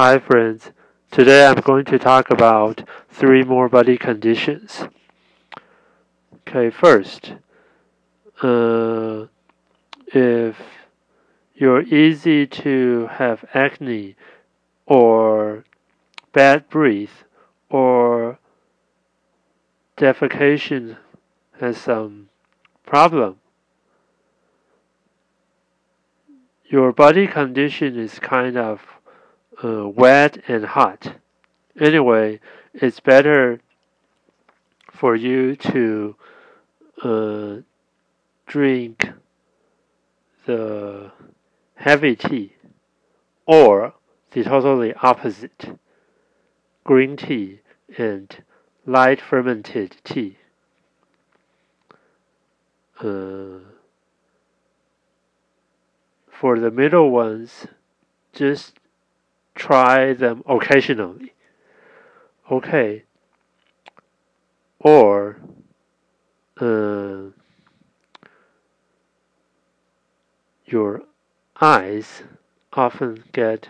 Hi friends, today I'm going to talk about three more body conditions. Okay, first, if you're easy to have acne or bad breath or defecation has some problem, your body condition is kind of wet and hot. Anyway, it's better for you to drink the heavy tea or the totally opposite, green tea and light fermented tea. For the middle ones, just try them occasionally, okay? Or your eyes often get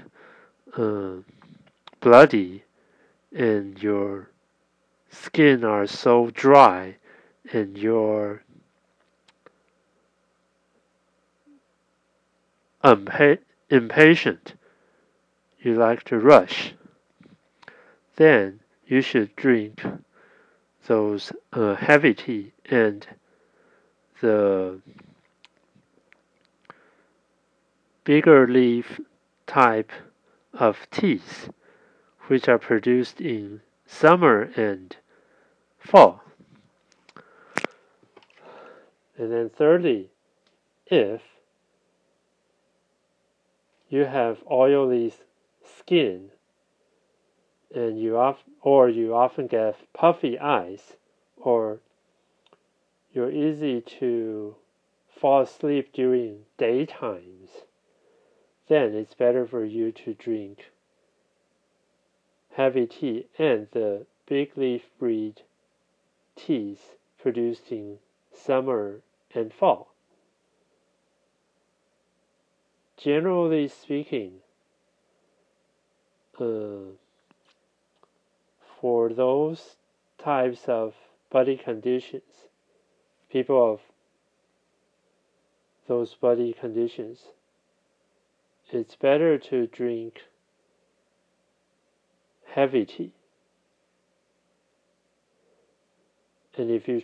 bloody, and your skin are so dry, and your impatient. You like to rush, then you should drink those heavy tea and the bigger leaf type of teas, which are produced in summer and fall. And then thirdly, if you have oily skin, and you often get puffy eyes, or you're easy to fall asleep during daytimes, then it's better for you to drink heavy tea and the big leaf breed teas produced in summer and fall. Generally speaking, for those types of body conditions, people of those body conditions, it's better to drink heavy tea. And if you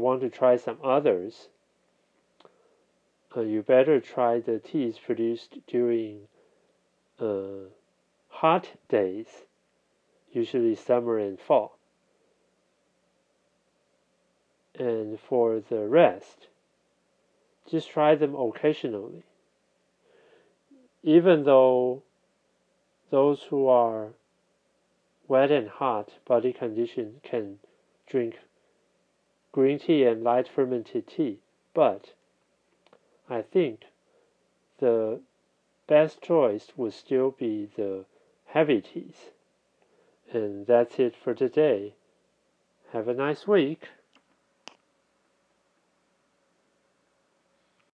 want to try some others, you better try the teas produced during hot days, usually summer and fall. And for the rest, just try them occasionally. Even though those who are wet and hot body condition can drink green tea and light fermented tea, but I think the best choice would still be the heavy teas. And that's it for today. Have a nice week.